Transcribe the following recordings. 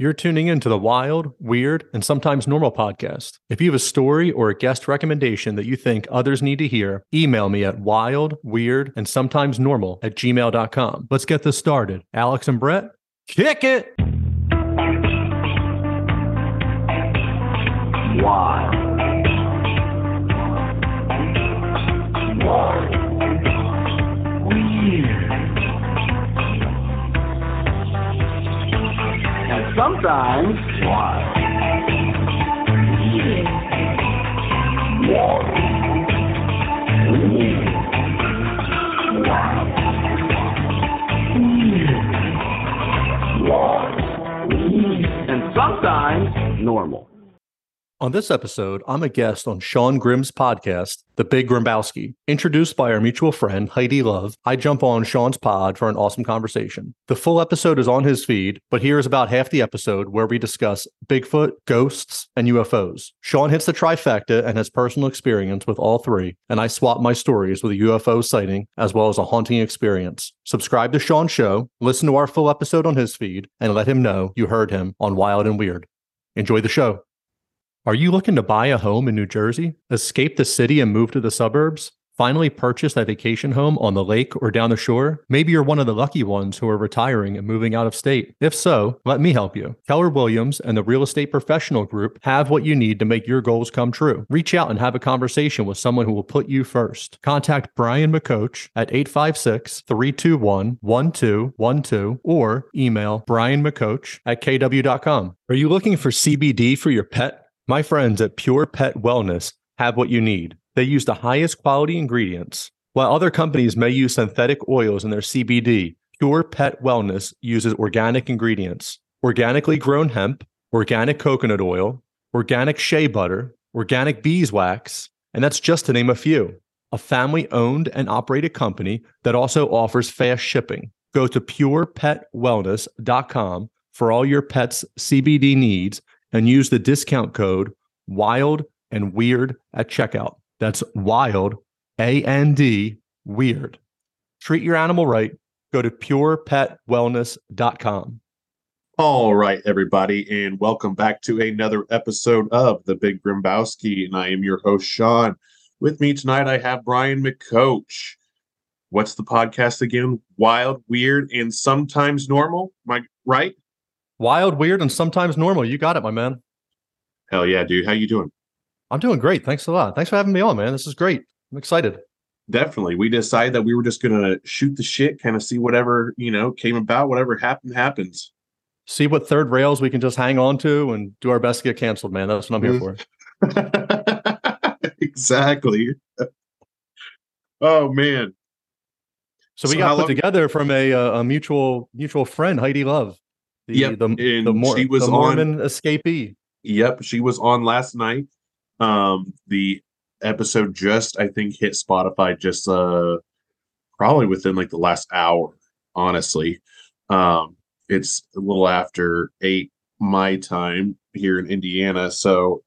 You're tuning into the Wild, Weird, and Sometimes Normal podcast. If you have a story or a guest recommendation that you think others need to hear, email me at wildweirdandsometimesnormal@gmail.com. Let's get this started. Alex and Brett, kick it! Sometimes wild. And sometimes normal. On this episode, I'm a guest on Shawn Grimm's podcast, The Big Grimmbowski. Introduced by our mutual friend, Heidi Love, I jump on Shawn's pod for an awesome conversation. The full episode is on his feed, but here is about half the episode where we discuss Bigfoot, ghosts, and UFOs. Shawn hits the trifecta and has personal experience with all three, and I swap my stories with a UFO sighting as well as a haunting experience. Subscribe to Shawn's show, listen to our full episode on his feed, and let him know you heard him on Wild and Weird. Enjoy the show. Are you looking to buy a home in New Jersey, escape the city and move to the suburbs, finally purchase a vacation home on the lake or down the shore? Maybe you're one of the lucky ones who are retiring and moving out of state. If so, let me help you. Keller Williams and the Real Estate Professional Group have what you need to make your goals come true. Reach out and have a conversation with someone who will put you first. Contact Brian McCoach at 856-321-1212 or email brianmccoach@kw.com. Are you looking for CBD for your pet? My friends at Pure Pet Wellness have what you need. They use the highest quality ingredients. While other companies may use synthetic oils in their CBD, Pure Pet Wellness uses organic ingredients: organically grown hemp, organic coconut oil, organic shea butter, organic beeswax, and that's just to name a few. A family-owned and operated company that also offers fast shipping. Go to purepetwellness.com for all your pet's CBD needs and use the discount code WILD and WEIRD at checkout. That's WILD, A-N-D, WEIRD. Treat your animal right. Go to purepetwellness.com. All right, everybody, and welcome back to another episode of The Big Grimmbowski, and I am your host, Shawn. With me tonight, I have Brian McCoach. What's the podcast again? Wild, Weird, and Sometimes Normal, right? Wild, Weird, and Sometimes Normal. You got it, my man. Hell yeah, dude. How you doing? I'm doing great. Thanks a lot. Thanks for having me on, man. This is great. I'm excited. Definitely. We decided that we were just going to shoot the shit, kind of see whatever, came about, whatever happened, happens. See what third rails we can just hang on to and do our best to get canceled, man. That's what I'm here for. Exactly. Oh, man. So we got put together from a mutual friend, Heidi Love. She was the Mormon escapee. Yep, she was on last night. The episode just, I think, hit Spotify just probably within like the last hour, honestly. It's a little after 8 my time here in Indiana. So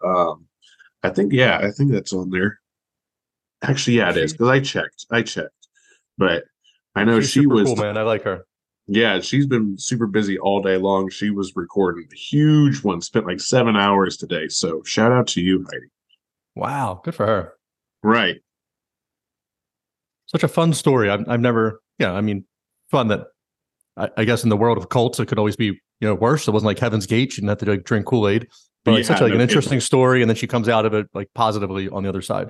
I think that's on there. Actually, yeah, it is, because I checked. But I know she was cool, man. I like her. Yeah, she's been super busy all day long. She was recording a huge one, spent like 7 hours today. So shout out to you, Heidi. Wow, good for her. Right. Such a fun story. I've never, fun that I guess in the world of cults, it could always be, worse. It wasn't like Heaven's Gate. She didn't have to like drink Kool-Aid. But it's such an interesting story. And then she comes out of it like positively on the other side.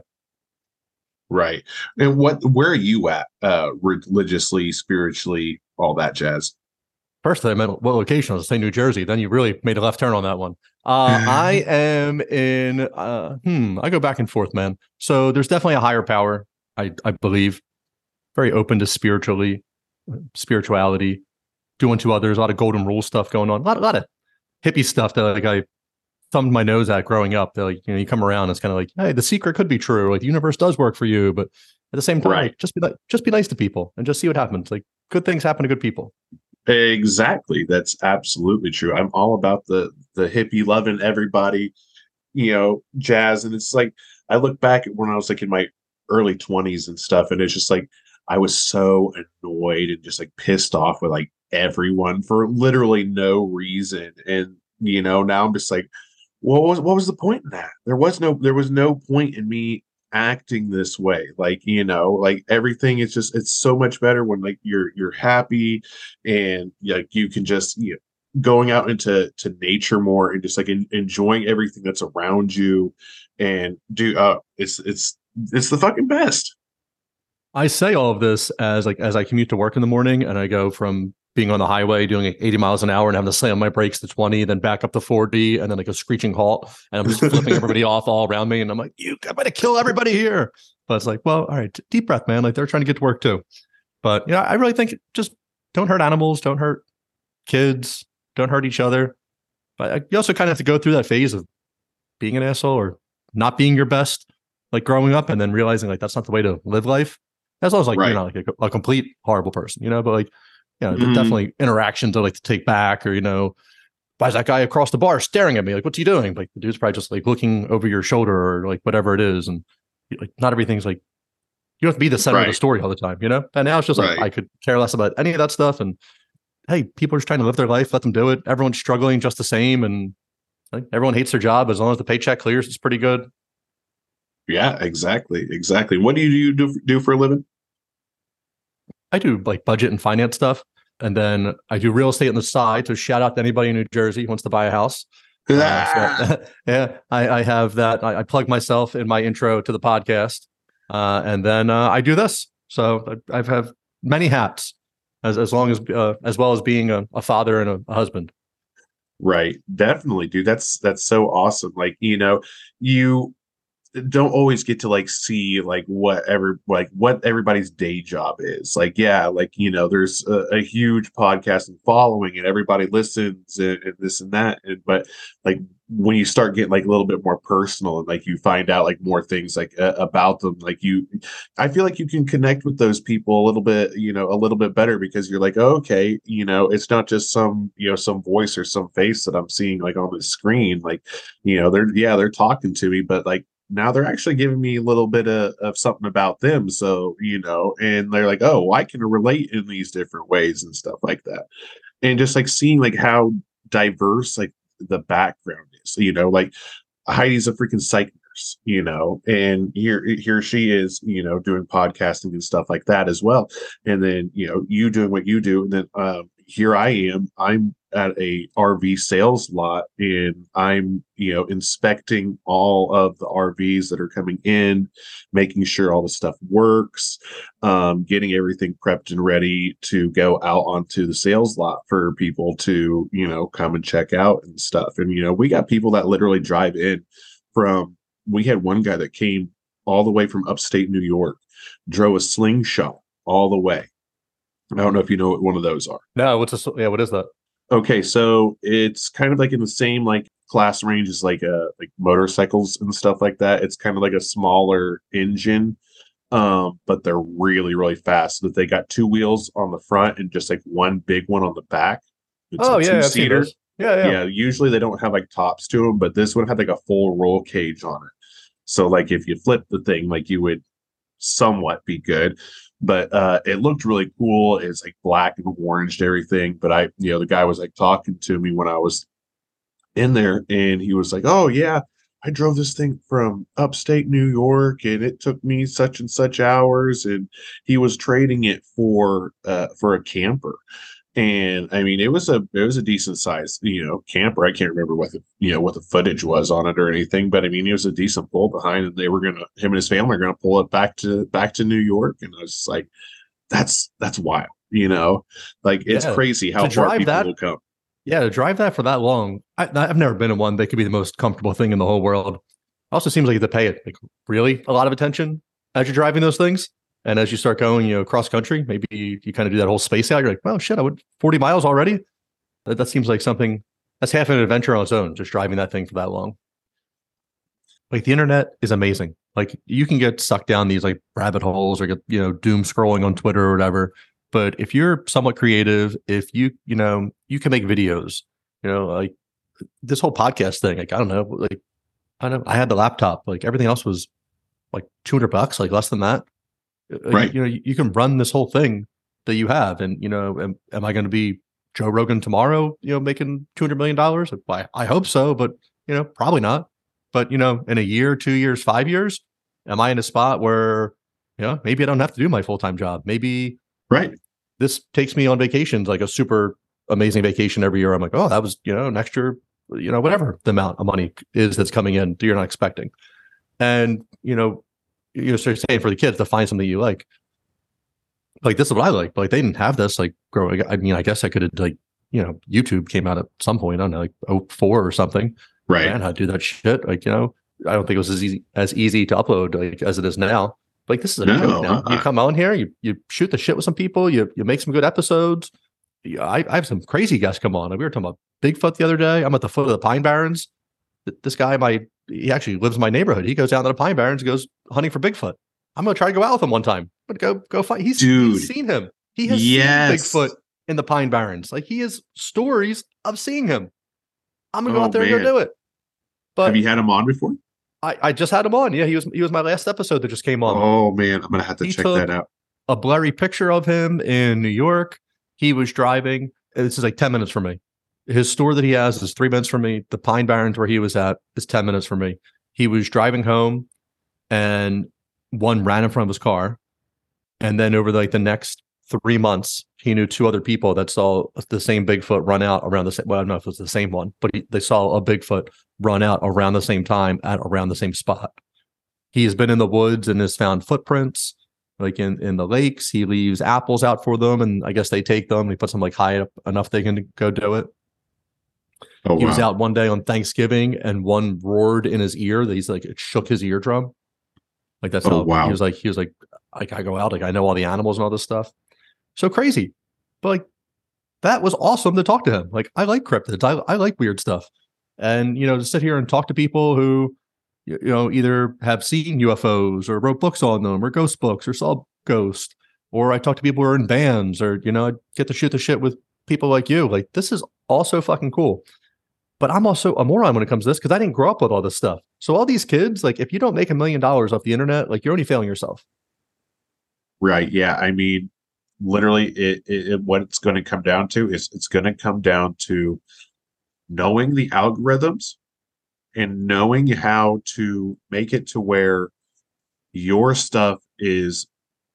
Right. And where are you at religiously, spiritually, all that jazz? First, I meant what location? I was saying New Jersey. Then you really made a left turn on that one. I am in, I go back and forth, man. So there's definitely a higher power, I believe. Very open to spirituality, doing to others, a lot of golden rule stuff going on. A lot of hippie stuff that like I thumbed my nose at growing up. That, like, you come around, it's kind of like, hey, the secret could be true. Like the universe does work for you, but at the same time, right, just be nice to people and just see what happens. Like, good things happen to good people. Exactly. That's absolutely true. I'm all about the hippie loving everybody, jazz. And it's like, I look back at when I was like in my early 20s and stuff. And it's just like, I was so annoyed and just like pissed off with like everyone for literally no reason. And you know, now I'm just like, what was the point in that? There was no point in me acting this way. Like, you know, like everything is just, it's so much better when like you're happy and like you can just, you know, going out into nature more and just like enjoying everything that's around you and it's the fucking best. I say all of this as I commute to work in the morning and I go from being on the highway doing 80 miles an hour and having to slam my brakes to 20, then back up to 40, and then like a screeching halt, and I'm just flipping everybody off all around me, and I'm like, I'm gonna kill everybody here. But it's like, well, all right, deep breath, man. Like they're trying to get to work too. But you know, I really think just don't hurt animals, don't hurt kids, don't hurt each other. But you also kind of have to go through that phase of being an asshole or not being your best, like growing up, and then realizing like that's not the way to live life. As long as like Right. You're not like a complete horrible person, you know. But like, you know, mm-hmm. Definitely interactions I like to take back, or you know, why is that guy across the bar staring at me? Like, what's he doing? Like the dude's probably just like looking over your shoulder or like whatever it is, and like not everything's like you don't have to be the center Right. Of the story all the time, you know. And now it's just like Right. I could care less about any of that stuff, and hey, people are just trying to live their life. Let them do it. Everyone's struggling just the same. And like, everyone hates their job. As long as the paycheck clears, it's pretty good. Yeah, exactly. Exactly. What do you do for a living? I do like budget and finance stuff. And then I do real estate on the side. So shout out to anybody in New Jersey who wants to buy a house. Yeah, I have that. I plug myself in my intro to the podcast. And then I do this. So I have many hats. As long as well as being a father and a husband. Right. Definitely, dude. That's so awesome. Like, you know, you don't always get to like see like what everybody's day job is. Like, yeah, like, you know, there's a huge podcast and following and everybody listens and this and that. But like when you start getting like a little bit more personal and like you find out like more things like about them, like I feel like you can connect with those people a little bit, you know, a little bit better because you're like, oh, okay, you know, it's not just some, you know, some voice or some face that I'm seeing like on the screen. Like, you know, they're talking to me, but like, now they're actually giving me a little bit of something about them. So, you know, and they're like, oh, I can relate in these different ways and stuff like that. And just like seeing like how diverse like the background is, you know, like Heidi's a freaking psych nurse, you know, and here she is, you know, doing podcasting and stuff like that as well. And then, you know, you doing what you do. And then here I am, I'm at a RV sales lot and I'm, you know, inspecting all of the RVs that are coming in, making sure all the stuff works, getting everything prepped and ready to go out onto the sales lot for people to, you know, come and check out and stuff. And, you know, we got people that literally drive in we had one guy that came all the way from upstate New York, drove a slingshot all the way. I don't know if you know what one of those are. No, what is that? Okay, so it's kind of like in the same like class range as like motorcycles and stuff like that. It's kind of like a smaller engine, but they're really, really fast. So that they got two wheels on the front and just like one big one on the back. It's two-seater. Yeah. Usually they don't have like tops to them, but this one had like a full roll cage on it. So like if you flip the thing, like you would somewhat be good. But it looked really cool. It's like black and orange and everything. But I, you know, the guy was like talking to me when I was in there and he was like, oh yeah, I drove this thing from upstate New York and it took me such and such hours. And he was trading it for a camper. And I mean, it was a decent size, you know, camper. I can't remember what the footage was on it or anything, but I mean, it was a decent pull behind, and him and his family are gonna pull it back to New York. And I was just like, that's wild, you know, like it's crazy how far people will come. Yeah, to drive that for that long, I've never been in one. They could be the most comfortable thing in the whole world. Also, seems like you have to pay it like really a lot of attention as you're driving those things. And as you start going, you know, cross country, maybe you kind of do that whole space out. You're like, well, shit, I would 40 miles already. That seems like something that's half an adventure on its own, just driving that thing for that long. Like the internet is amazing. Like you can get sucked down these like rabbit holes or get, you know, doom scrolling on Twitter or whatever. But if you're somewhat creative, if you know, you can make videos, you know, like this whole podcast thing, like, I don't know. I had the laptop, like everything else was like $200, like less than that. Right. You know, you can run this whole thing that you have, and you know, am I going to be Joe Rogan tomorrow, you know, making $200 million? I hope so, but, you know, probably not. But, you know, in a year, 2 years, 5 years, am I in a spot where, you know, maybe I don't have to do my full-time job? Maybe this takes me on vacations, like a super amazing vacation every year. I'm like, oh, that was, you know, an extra, you know, whatever the amount of money is that's coming in that you're not expecting. And, you know, so you're saying for the kids to find something you like. Like, this is what I like, but like, they didn't have this, like, growing. I mean, I guess I could have, like, you know, YouTube came out at some point, I don't know, like 04 or something. Right. Man, I do that shit. Like, you know, I don't think it was as easy to upload like as it is now. Like, this is a joke now. You come on here, you shoot the shit with some people, you make some good episodes. I have some crazy guys come on. We were talking about Bigfoot the other day. I'm at the foot of the Pine Barrens. This guy, he actually lives in my neighborhood. He goes out to the Pine Barrens and goes hunting for Bigfoot. I'm going to try to go out with him one time. But go fight. He's seen him. He has seen Bigfoot in the Pine Barrens. Like, he has stories of seeing him. I'm going to go out there and go do it. But have you had him on before? I just had him on. Yeah, he was my last episode that just came on. Oh, man. I'm going to have to check that out. A blurry picture of him in New York. He was driving. This is like 10 minutes from me. His store that he has is 3 minutes from me. The Pine Barrens where he was at is 10 minutes from me. He was driving home and one ran in front of his car. And then over like the next 3 months, he knew two other people that saw the same Bigfoot run out around the same. Well, I don't know if it was the same one, but they saw a Bigfoot run out around the same time at around the same spot. He has been in the woods and has found footprints, like in the lakes. He leaves apples out for them, and I guess they take them. He puts them like high up enough they can go do it. Oh, he was out one day on Thanksgiving, and one roared in his ear that he's like, it shook his eardrum. Like, that's he was like, I go out, like, I know all the animals and all this stuff. So crazy. But like, that was awesome to talk to him. Like, I like cryptids. I like weird stuff. And, you know, to sit here and talk to people who, you know, either have seen UFOs or wrote books on them or ghost books or saw ghosts, or I talk to people who are in bands, or, you know, I get to shoot the shit with people like you. Like, this is also fucking cool. But I'm also a moron when it comes to this because I didn't grow up with all this stuff. So all these kids, like, if you don't make $1 million off the internet, like, you're only failing yourself. Right. Yeah. I mean, literally, what it's going to come down to is it's going to come down to knowing the algorithms and knowing how to make it to where your stuff is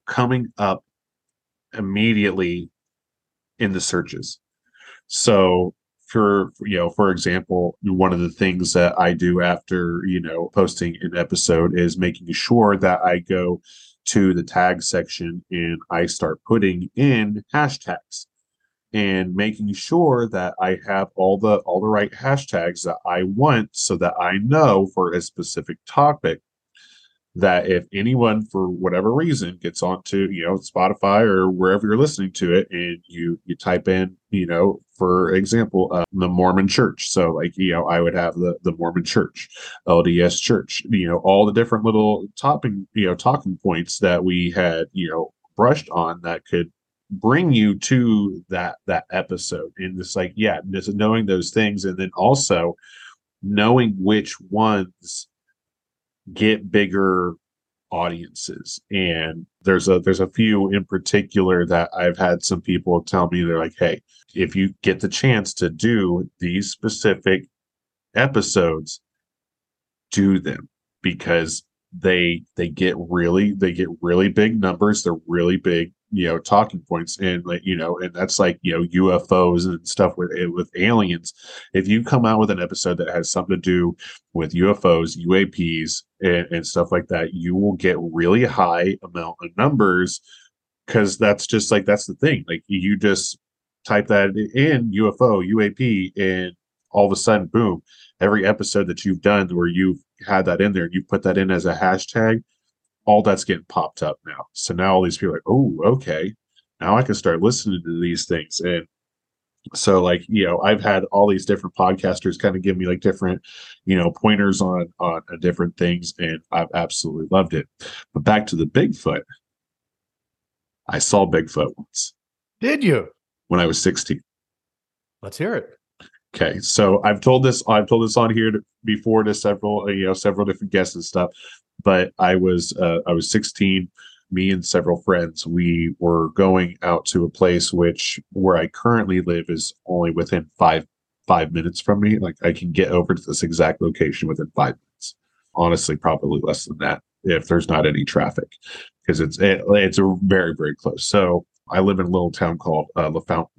coming up immediately in the searches. So, for example, one of the things that I do after, you know, posting an episode is making sure that I go to the tag section and I start putting in hashtags and making sure that I have all the right hashtags that I want, so that I know for a specific topic that if anyone, for whatever reason, gets onto, you know, Spotify or wherever you're listening to it, and you type in, you know, for example, the Mormon Church. So, like, you know, I would have the Mormon Church, LDS Church, you know, all the different little talking points that we had, you know, brushed on that could bring you to that episode. And it's like, yeah, just knowing those things, and then also knowing which ones get bigger audiences. And there's a few in particular that I've had some people tell me, they're like, hey, if you get the chance to do these specific episodes, do them, because they get really big numbers. They're really big, you know, talking points. And, like, you know, and that's like, you know, UFOs and stuff with aliens. If you come out with an episode that has something to do with UFOs, UAPs, and stuff like that, you will get really high amount of numbers, because that's just like, that's the thing. Like, you just type that in, UFO, UAP, and all of a sudden, boom, every episode that you've done where you've had that in there and you put that in as a hashtag, all that's getting popped up now. So now all these people are like, oh, okay, now I can start listening to these things. And so, like, you know, I've had all these different podcasters kind of give me, like, different, you know, pointers on different things, and I've absolutely loved it. But back to the Bigfoot. I saw Bigfoot once. Did you? When I was 16. Let's hear it. Okay, so I've told this on here before to several different guests and stuff. But I was 16. me and several friends, we were going out to a place where I currently live is only within five minutes from me. Like, I can get over to this exact location within 5 minutes. Honestly, probably less than that if there's not any traffic, because it's a very, very close. So I live in a little town called La Fountain,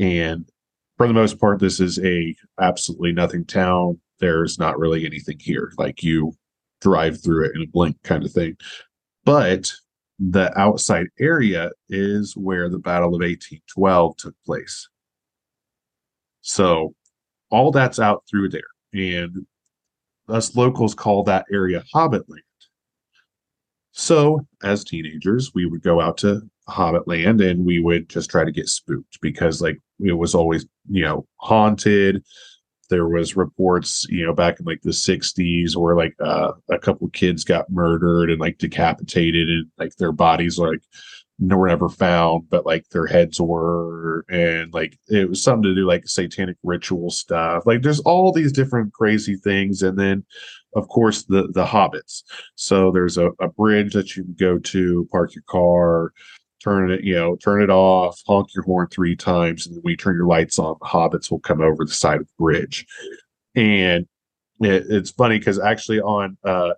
and for the most part, this is a absolutely nothing town. There's not really anything here. Like, you drive through it in a blink kind of thing. But the outside area is where the Battle of 1812 took place. So all that's out through there. And us locals call that area Hobbitland. So as teenagers, we would go out to Hobbitland and we would just try to get spooked, because like, it was always, you know, haunted. There was reports, you know, back in like the 60s where like a couple kids got murdered and like decapitated, and like their bodies were like were never found, but like their heads were, and like it was something to do like satanic ritual stuff. Like, there's all these different crazy things. And then of course the hobbits. So there's a bridge that you can go to, park your car, turn it off, honk your horn 3 times, and then when you turn your lights on, the hobbits will come over the side of the bridge. And it's funny because actually on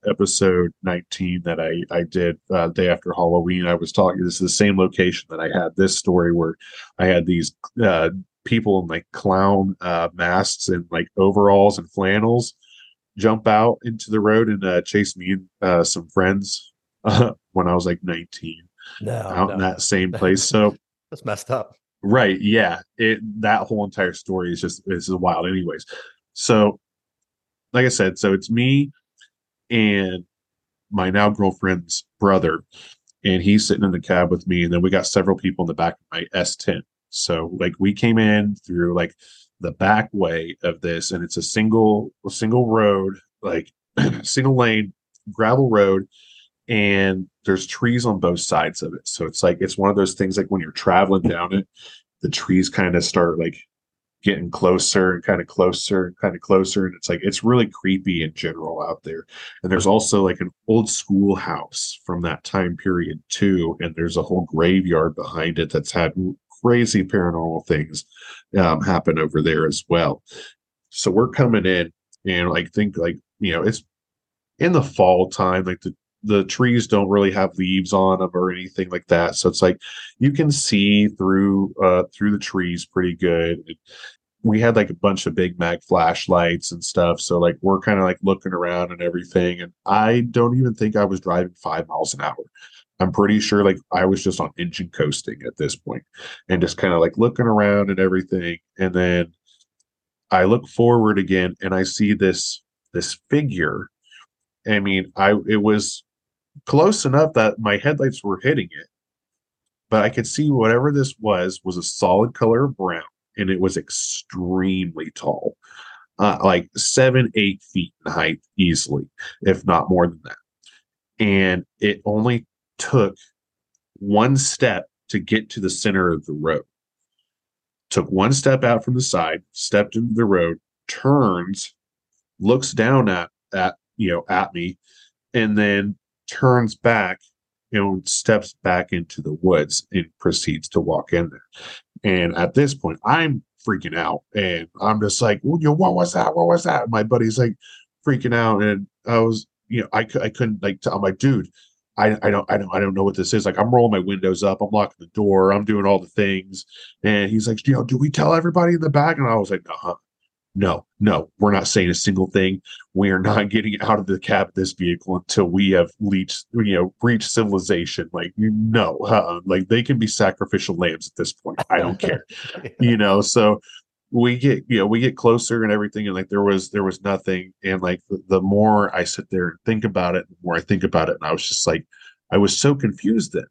episode 19 that I did day after Halloween, I was talking, this is the same location that I had this story where I had these people in like clown masks and like overalls and flannels jump out into the road and chase me and some friends when I was like 19. In that same place. So that's messed up, right? Yeah, that whole entire story is wild. Anyways, so like I said, so it's me and my now girlfriend's brother, and he's sitting in the cab with me, and then we got several people in the back of my S10. So like, we came in through like the back way of this, and it's a single road, like single lane gravel road. And there's trees on both sides of it. So it's like, it's one of those things, like when you're traveling down it, the trees kind of start like getting closer and kind of closer and kind of closer. And it's like, it's really creepy in general out there. And there's also like an old schoolhouse from that time period too. And there's a whole graveyard behind it that's had crazy paranormal things happen over there as well. So we're coming in, and I think like, you know, it's in the fall time, like the trees don't really have leaves on them or anything like that. So it's like, you can see through the trees pretty good. We had like a bunch of big mag flashlights and stuff. So like, we're kind of like looking around and everything. And I don't even think I was driving 5 miles an hour. I'm pretty sure like I was just on engine coasting at this point and just kind of like looking around and everything. And then I look forward again and I see this figure. I mean, it was close enough that my headlights were hitting it, but I could see whatever this was a solid color of brown, and it was extremely tall, like 7-8 feet in height easily, if not more than that. And it only took one step to get to the center of the road. Took one step out from the side, stepped into the road, turns, looks down at me, and then turns back, you know, steps back into the woods and proceeds to walk in there. And at this point, I'm freaking out, and I'm just like, what was that? What was that? And my buddy's like freaking out, and I was, you know, I couldn't like tell. I'm like, dude, I don't know what this is. Like, I'm rolling my windows up, I'm locking the door, I'm doing all the things, and he's like, you know, do we tell everybody in the back? And I was like, No, we're not saying a single thing. We are not getting out of the cab of this vehicle until we have reached civilization. Like, no, like they can be sacrificial lambs at this point. I don't care. You know, so we get closer and everything. And like, there was nothing. And like, the more I sit there and think about it, the more I think about it. And I was just like, I was so confused then.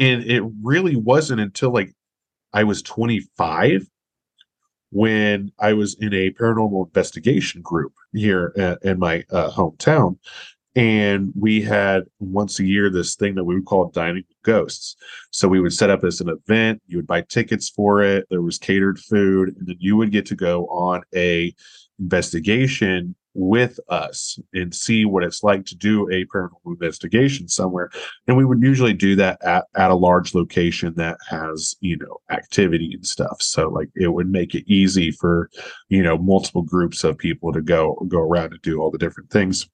And it really wasn't until like I was 25 when I was in a paranormal investigation group here in my hometown, and we had once a year this thing that we would call Dining with Ghosts. So we would set up as an event, you would buy tickets for it, there was catered food, and then you would get to go on a investigation with us and see what it's like to do a paranormal investigation somewhere. And we would usually do that at a large location that has, you know, activity and stuff. So like it would make it easy for, you know, multiple groups of people to go around and do all the different things.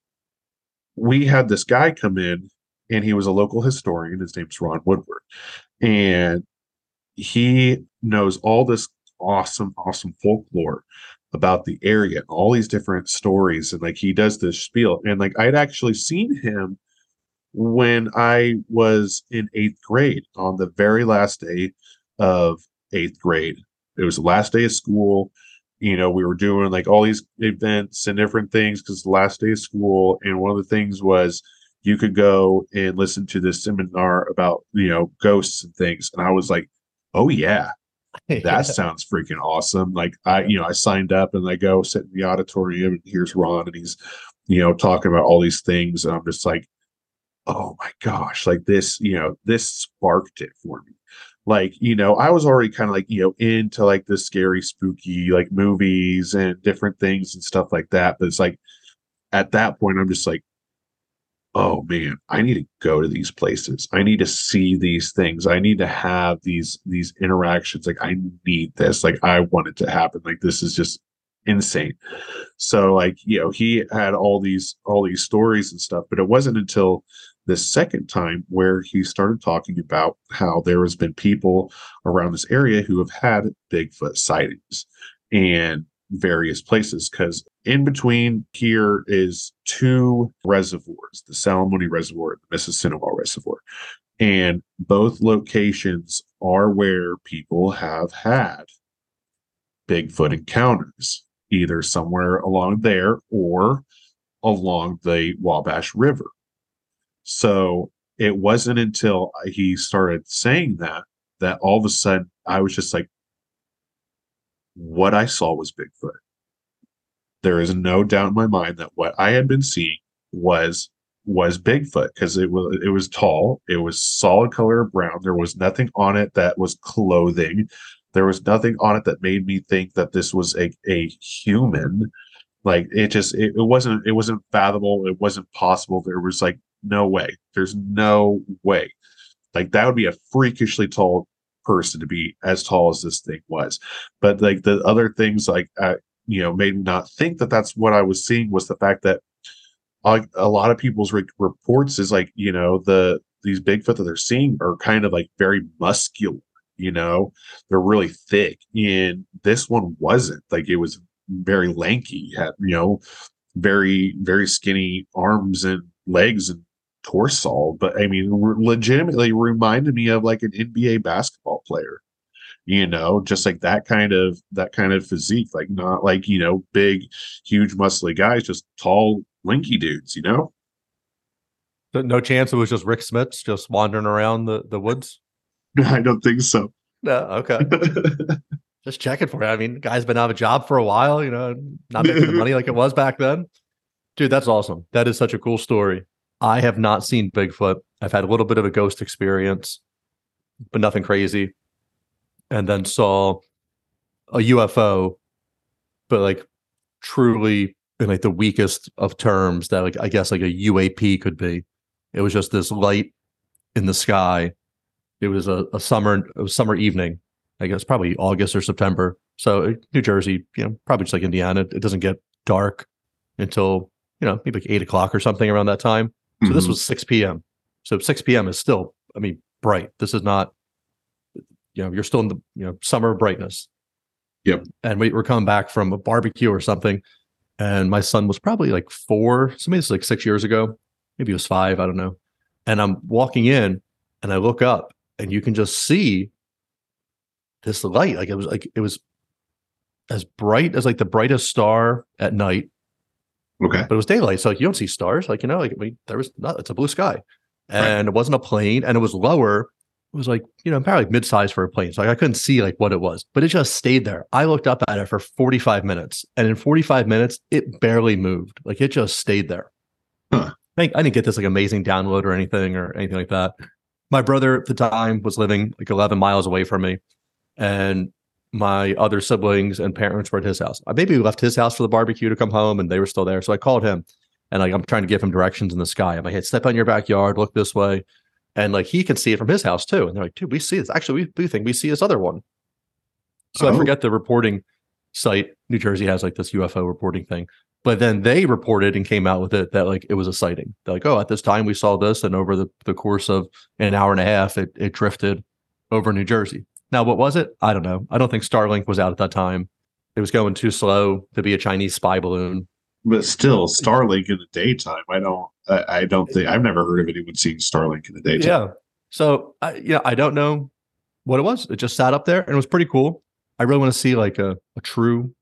We had this guy come in, and he was a local historian. His name's Ron Woodward. And he knows all this awesome, awesome folklore about the area, all these different stories. And like, he does this spiel. And like, I'd actually seen him when I was in 8th grade, on the very last day of 8th grade. It was the last day of school. You know, we were doing like all these events and different things because the last day of school. And one of the things was you could go and listen to this seminar about, you know, ghosts and things. And I was like, oh yeah, that sounds freaking awesome. Like I signed up, and I go sit in the auditorium, and here's Ron, and he's, you know, talking about all these things. And I'm just like, oh my gosh, like this, you know, this sparked it for me. Like, you know, I was already kind of like, you know, into like the scary, spooky, like movies and different things and stuff like that. But it's like, at that point, I'm just like, oh man, I need to go to these places. I need to see these things. I need to have these interactions. Like, I need this. Like, I want it to happen. Like, this is just insane. So like, you know, he had all these stories and stuff, but it wasn't until the second time where he started talking about how there has been people around this area who have had Bigfoot sightings and various places, because in between here is 2 reservoirs, the Salamone Reservoir and the Mississinewa Reservoir. And both locations are where people have had Bigfoot encounters, either somewhere along there or along the Wabash River. So it wasn't until he started saying that all of a sudden I was just like, what I saw was Bigfoot. There is no doubt in my mind that what I had been seeing was Bigfoot, because it was tall, it was solid color brown, there was nothing on it that was clothing, there was nothing on it that made me think that this was a human. Like, it just it wasn't fathomable, it wasn't possible. There was like no way. There's no way. Like, that would be a freakishly tall person to be as tall as this thing was. But like the other things, like made me not think that that's what I was seeing, was the fact that a lot of people's reports is like, you know, these Bigfoot that they're seeing are kind of like very muscular, you know, they're really thick, and this one wasn't. Like, it was very lanky, had, you know, very, very skinny arms and legs and torso. But I mean, legitimately reminded me of like an NBA basketball player, you know, just like that kind of physique, like not like, you know, big, huge, muscly guys, just tall, lanky dudes, you know. So no chance it was just Rick Smiths just wandering around the woods? I don't think so. No, okay. Just checking for it. I mean, guy's been out of a job for a while, you know, not making the money like it was back then. Dude, that's awesome. That is such a cool story. I have not seen Bigfoot. I've had a little bit of a ghost experience, but nothing crazy. And then saw a UFO, but like truly in like the weakest of terms that like I guess like a UAP could be. It was just this light in the sky. It was a summer evening. I guess probably August or September. So New Jersey, you know, probably just like Indiana. It doesn't get dark until, you know, maybe like 8 o'clock or something around that time. So This was 6 p.m. So 6 p.m. is still, I mean, bright. This is not, you know, you're still in the, you know, summer brightness. Yep. And we were coming back from a barbecue or something. And my son was probably like 4. So maybe it's like 6 years ago. Maybe it was 5. I don't know. And I'm walking in and I look up and you can just see this light. Like, it was as bright as like the brightest star at night. Okay. But it was daylight. So like, you don't see stars. Like, you know, like, I mean, it's a blue sky. And It wasn't a plane, and it was lower. It was like, you know, probably like mid-size for a plane. So like, I couldn't see like what it was, but it just stayed there. I looked up at it for 45 minutes, and in 45 minutes, it barely moved. Like, it just stayed there. Huh. I didn't get this like amazing download or anything like that. My brother at the time was living like 11 miles away from me, and my other siblings and parents were at his house. I maybe left his house for the barbecue to come home, and they were still there. So I called him, and like I'm trying to give him directions in the sky. I'm like, hey, step on your backyard, look this way. And like he can see it from his house too. And they're like, dude, we see this. Actually, we think we see this other one. So I forget the reporting site. New Jersey has like this UFO reporting thing. But then they reported and came out with it that like it was a sighting. They're like, oh, at this time we saw this. And over the course of an hour and a half, it drifted over New Jersey. Now, what was it? I don't know. I don't think Starlink was out at that time. It was going too slow to be a Chinese spy balloon. But still, Starlink in the daytime. I don't think I've never heard of anyone seeing Starlink in the daytime. Yeah. So I don't know what it was. It just sat up there and it was pretty cool. I really want to see like a true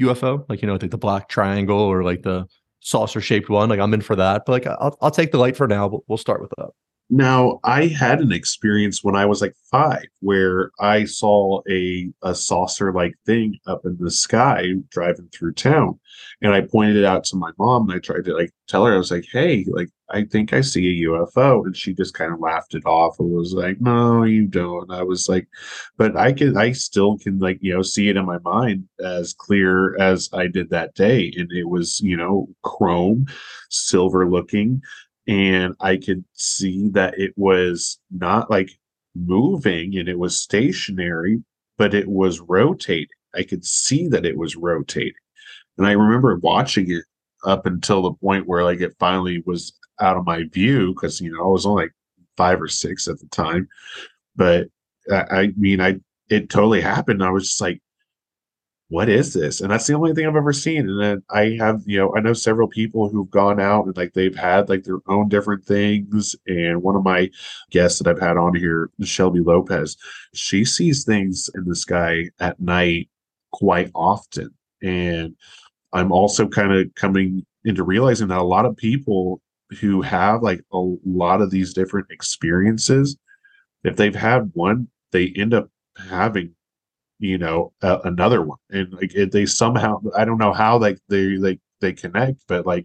UFO, like, you know, like the black triangle or like the saucer shaped one. Like I'm in for that, but like I'll take the light for now. But we'll start with that. Now, I had an experience when I was like 5 where I saw a saucer-like thing up in the sky driving through town. And I pointed it out to my mom, and I tried to like tell her, I was like, hey, like, I think I see a UFO. And she just kind of laughed it off and was like, no, you don't. I was like, but I still can like, you know, see it in my mind as clear as I did that day. And it was, you know, chrome, silver looking. And I could see that it was not like moving and it was stationary, but it was rotating. I could see that it was rotating. And I remember watching it up until the point where like it finally was out of my view because, you know, I was only like 5 or 6 at the time. But it totally happened. I was just like, what is this? And that's the only thing I've ever seen. And then I know several people who've gone out and like they've had like their own different things. And one of my guests that I've had on here, Shelby Lopez, she sees things in the sky at night quite often. And I'm also kind of coming into realizing that a lot of people who have like a lot of these different experiences, if they've had one, they end up having, you know, another one. And like they somehow, I don't know how like they connect, but like,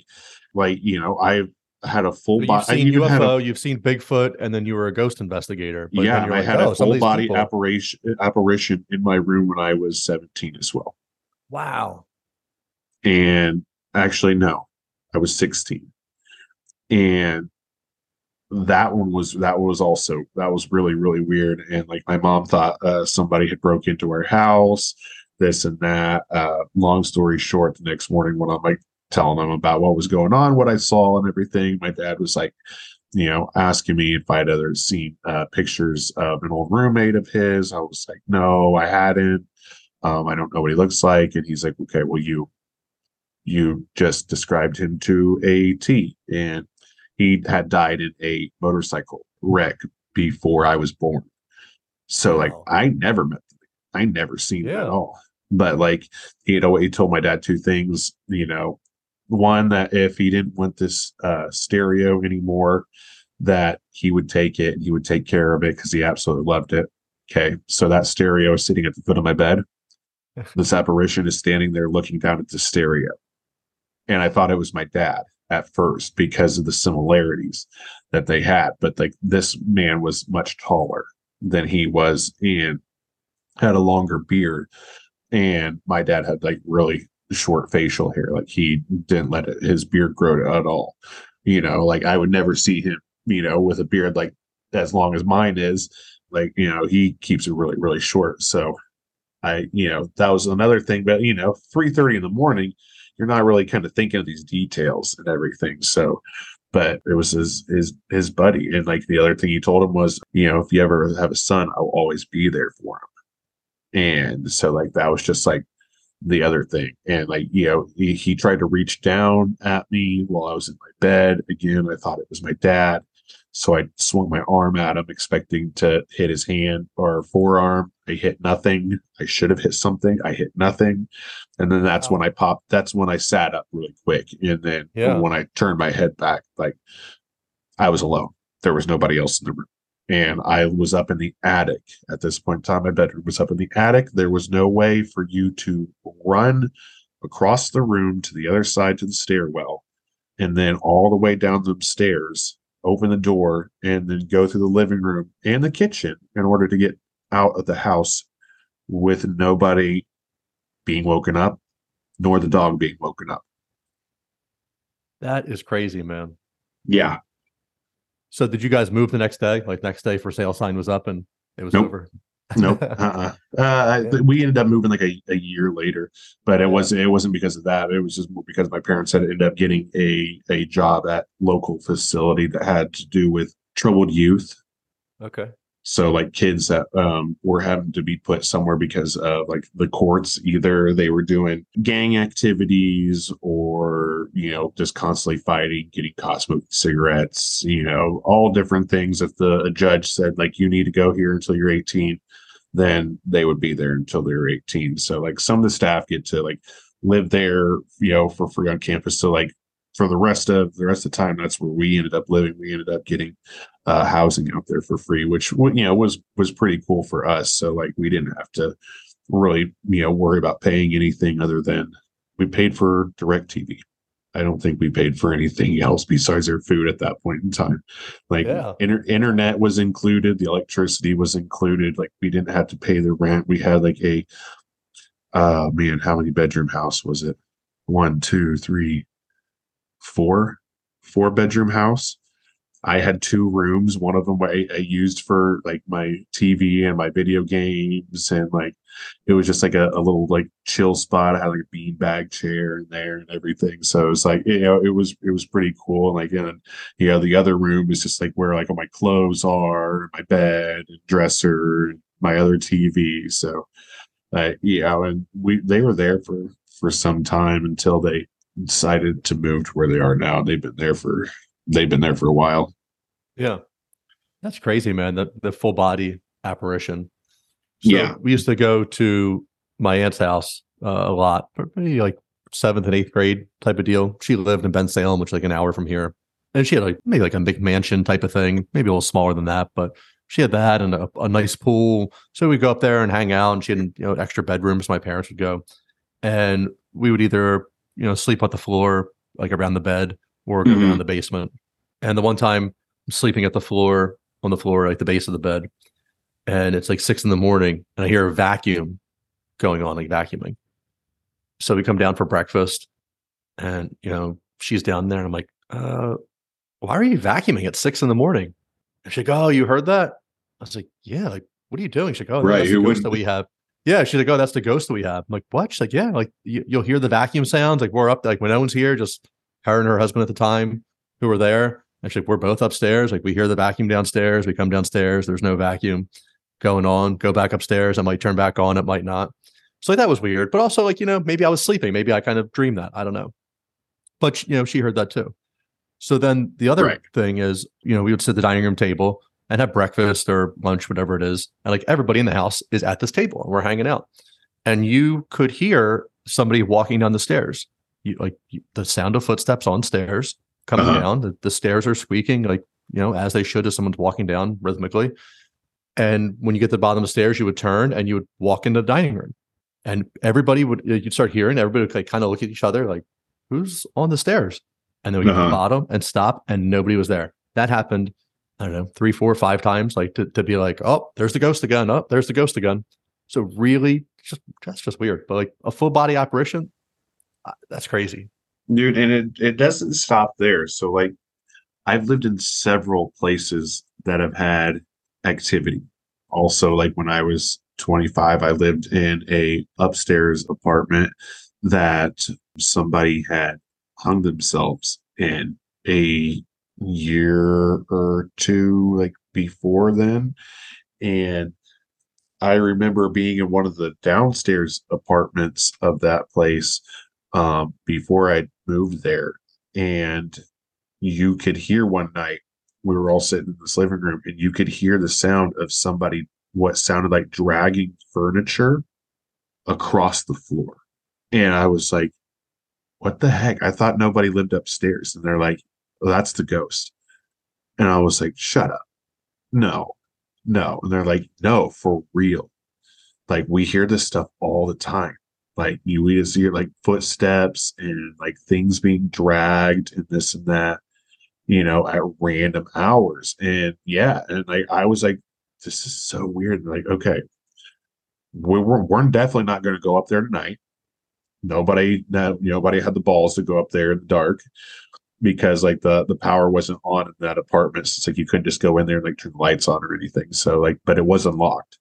you know, I've had a full body. You've seen UFO, you've seen Bigfoot, and then you were a ghost investigator. But yeah, I had a full body apparition in my room when I was 17 as well. Wow. And actually, no, I was 16. And that was really, really weird. And like my mom thought somebody had broke into her house, this and that. Long story short, the next morning when I'm like telling them about what was going on, what I saw and everything, my dad was like, you know, asking me if I'd ever seen pictures of an old roommate of his. I was like, no, I hadn't. I don't know what he looks like. And he's like, okay, well, you just described him to a T. And he had died in a motorcycle wreck before I was born. So, like, I never met the man. I never seen him at all. But, like, you know, he told my dad 2 things, you know. One, that if he didn't want this stereo anymore, that he would take it and he would take care of it because he absolutely loved it. Okay. So that stereo is sitting at the foot of my bed. This apparition is standing there looking down at the stereo. And I thought it was my dad at first because of the similarities that they had. But like this man was much taller than he was and had a longer beard. And my dad had like really short facial hair. Like he didn't let his beard grow at all. You know, like I would never see him, you know, with a beard like as long as mine is. Like, you know, he keeps it really, really short. So I, you know, that was another thing. But, you know, 3:30 in the morning, you're not really kind of thinking of these details and everything. So, but it was his buddy. And like the other thing he told him was, you know, if you ever have a son, I'll always be there for him. And so like, that was just like the other thing. And like, you know, he tried to reach down at me while I was in my bed. Again, I thought it was my dad. So I swung my arm at him, expecting to hit his hand or forearm. I hit nothing. I should have hit something. I hit nothing. And then that's when I popped. That's when I sat up really quick. And then when I turned my head back, like I was alone. There was nobody else in the room. And I was up in the attic at this point in time. My bedroom was up in the attic. There was no way for you to run across the room to the other side to the stairwell and then all the way down the stairs, open the door, and then go through the living room and the kitchen in order to get out of the house with nobody being woken up, nor the dog being woken up. That is crazy, man. Yeah. So did you guys move the next day? Like next day for sale sign was up and it was over? Nope. We ended up moving like a year later, but it wasn't because of that. It was just because my parents had ended up getting a job at local facility that had to do with troubled youth. Okay. So like kids that were having to be put somewhere because of like the courts, either they were doing gang activities or, you know, just constantly fighting, getting caught smoking cigarettes, you know, all different things. If a judge said like, you need to go here until you're 18, then they would be there until they were 18. So like some of the staff get to like live there, you know, for free on campus. So like for the rest of the time, that's where we ended up living. We ended up getting housing out there for free, which, you know, was pretty cool for us. So like we didn't have to really, you know, worry about paying anything other than we paid for DirecTV. I don't think we paid for anything else besides our food at that point in time. Like internet was included, the electricity was included. Like we didn't have to pay the rent. We had like a man, how many bedroom house was it? 4 bedroom house. I had 2 rooms. One of them I used for like my TV and my video games, and like it was just like a little like chill spot. I had like a beanbag chair in there and everything. So it was like, you know, it was pretty cool. Like, and you know, the other room is just like where like all my clothes are, my bed, and dresser, and my other TV. So and they were there for some time until they decided to move to where they are now. They've been there for a while. Yeah. That's crazy, man. The full body apparition. So yeah. We used to go to my aunt's house a lot, maybe like 7th and 8th grade type of deal. She lived in Ben Salem, which is like an hour from here. And she had like maybe like a big mansion type of thing, maybe a little smaller than that, but she had that and a nice pool. So we'd go up there and hang out, and she had, you know, extra bedrooms. My parents would go and we would either, you know, sleep on the floor, like around the bed, or go down the basement. And the one time I'm sleeping at on the floor, like the base of the bed, and it's like 6 a.m. and I hear a vacuum going on, like vacuuming. So we come down for breakfast and, you know, she's down there and I'm like, why are you vacuuming at 6 a.m? And she's like, oh, you heard that? I was like, yeah, like, what are you doing? She's like, oh, that's the ghost that we have. Yeah, she's like, oh, that's the ghost that we have. I'm like, what? She's like, yeah, like you'll hear the vacuum sounds. Like we're up, like when no one's here, just her and her husband at the time who were there. And she's like, we're both upstairs. Like we hear the vacuum downstairs. We come downstairs. There's no vacuum going on. Go back upstairs. It might turn back on. It might not. So like, that was weird. But also like, you know, maybe I was sleeping. Maybe I kind of dreamed that. I don't know. But, you know, she heard that too. So then the other thing is, you know, we would sit at the dining room table and have breakfast or lunch, whatever it is. And like everybody in the house is at this table and we're hanging out. And you could hear somebody walking down the stairs, the sound of footsteps on stairs coming down. The stairs are squeaking, like, you know, as they should, as someone's walking down rhythmically. And when you get to the bottom of the stairs, you would turn and you would walk into the dining room. And you'd start hearing, everybody would like kind of look at each other like, who's on the stairs? And then we get to the bottom and stop, and nobody was there. That happened, I don't know, 3, 4, 5 times, like to be like, oh, there's the ghost again. Oh, there's the ghost again. So really, that's just weird. But like a full body apparition, that's crazy, dude. And it doesn't stop there. So like I've lived in several places that have had activity. Also, like when I was 25, I lived in a upstairs apartment that somebody had hung themselves in a year or two like before then. And I remember being in one of the downstairs apartments of that place before I moved there. And you could hear one night, we were all sitting in this living room, and you could hear the sound of somebody, what sounded like dragging furniture across the floor. And I was like, what the heck? I thought nobody lived upstairs. And they're like, well, that's the ghost. And I was like, shut up. No. And they're like, no, for real. Like, we hear this stuff all the time. Like, we just hear like footsteps and like things being dragged and this and that, you know, at random hours. And yeah. And like, I was like, this is so weird. And like, okay, we're definitely not going to go up there tonight. Nobody had the balls to go up there in the dark because like the power wasn't on in that apartment. So it's like you couldn't just go in there and like turn the lights on or anything. So like, but it was unlocked.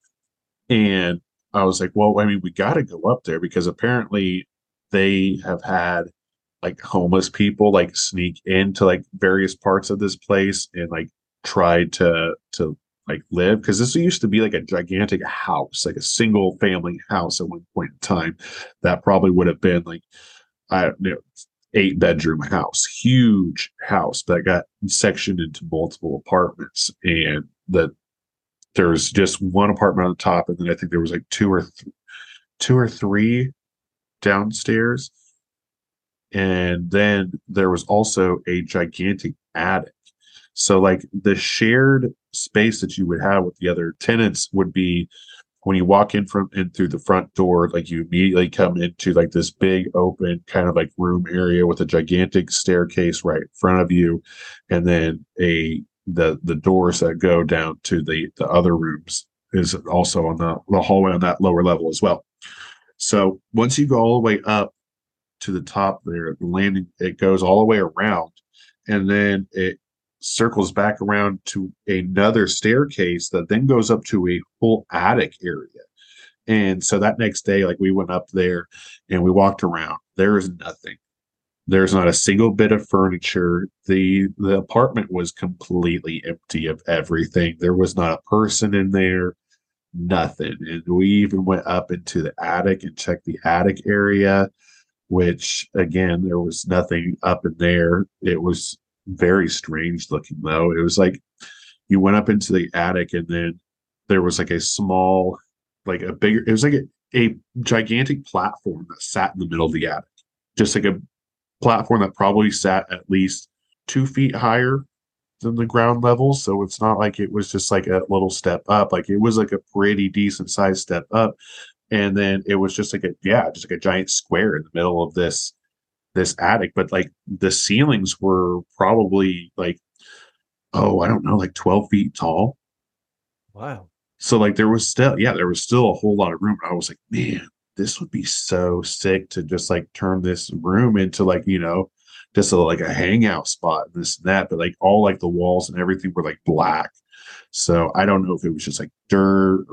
And I was like, well, I mean, we got to go up there because apparently they have had like homeless people like sneak into like various parts of this place and like try to like live, because this used to be like a gigantic house, like a single family house at one point in time that probably would have been like 8-bedroom house, huge house that got sectioned into multiple apartments, and that there's just one apartment on the top, and then I think there was like two or three downstairs, and then there was also a gigantic attic. So like the shared space that you would have with the other tenants would be when you walk in from and through the front door, like you immediately come into like this big open kind of like room area with a gigantic staircase right in front of you, and then the doors that go down to the other rooms is also on the hallway on that lower level as well. So once you go all the way up to the top there, the landing, it goes all the way around, and then it circles back around to another staircase that then goes up to a full attic area. And so that next day, like we went up there and we walked around. There is nothing. There's not a single bit of furniture. The apartment was completely empty of everything. There was not a person in there, nothing. And we even went up into the attic and checked the attic area, which again, there was nothing up in there. It was very strange looking though. It was like you went up into the attic and then there was like a small, like a bigger, it was like a gigantic platform that sat in the middle of the attic. Just like a platform that probably sat at least 2 feet higher than the ground level. So it's not like it was just like a little step up. Like it was like a pretty decent sized step up. And then it was just like a giant square in the middle of this attic, but like the ceilings were probably like, I don't know, like 12 feet tall. Wow. So like there was still a whole lot of room. I was like, man, this would be so sick to just like turn this room into like, just like a hangout spot and this and that, but like all like the walls and everything were like black. So I don't know if it was just like dirt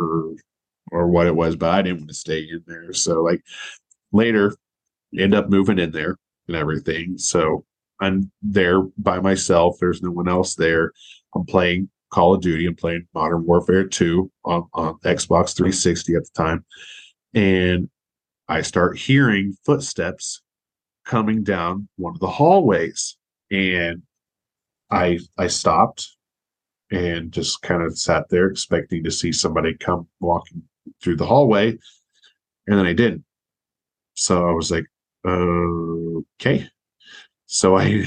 or what it was, but I didn't want to stay in there. So like later end up moving in there and everything. So I'm there by myself. There's no one else there. I'm playing Call of Duty. I'm playing Modern Warfare 2 on Xbox 360 at the time. And I start hearing footsteps coming down one of the hallways. And I stopped and just kind of sat there expecting to see somebody come walking through the hallway. And then I didn't. So I was like, okay. So I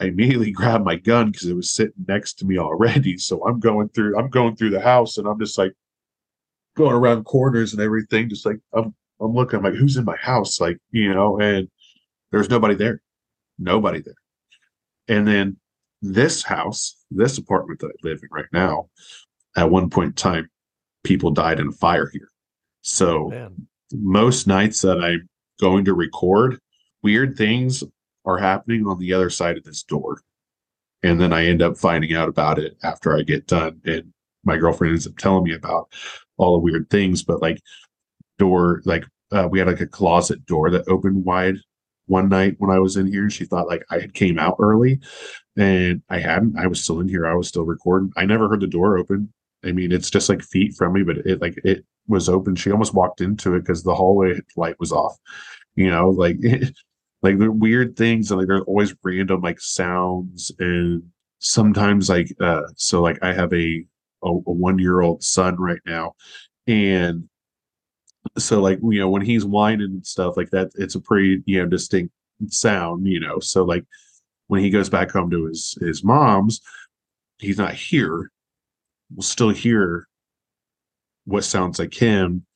immediately grabbed my gun because it was sitting next to me already. So I'm going through the house and I'm just like going around corners and everything. Just like I'm looking, I'm like, who's in my house? Like, and there's nobody there. Nobody there. And then this apartment that I live in right now, at one point in time, people died in a fire here. So most nights that I'm going to record, weird things are happening on the other side of this door, and then I end up finding out about it after I get done, and my girlfriend ends up telling me about all the weird things. But like door, like we had like a closet door that opened wide one night when I was in here. She thought like I had came out early, and I hadn't. I was still in here. I was still recording. I never heard the door open. I mean, it's just like feet from me, but it was open. She almost walked into it because the hallway light was off, like they're weird things. And like there's always random like sounds, and sometimes like so like I have a 1-year-old son right now, and so like when he's whining and stuff like that, it's a pretty distinct sound, so like when he goes back home to his mom's, he's not here. We'll still hear what sounds like him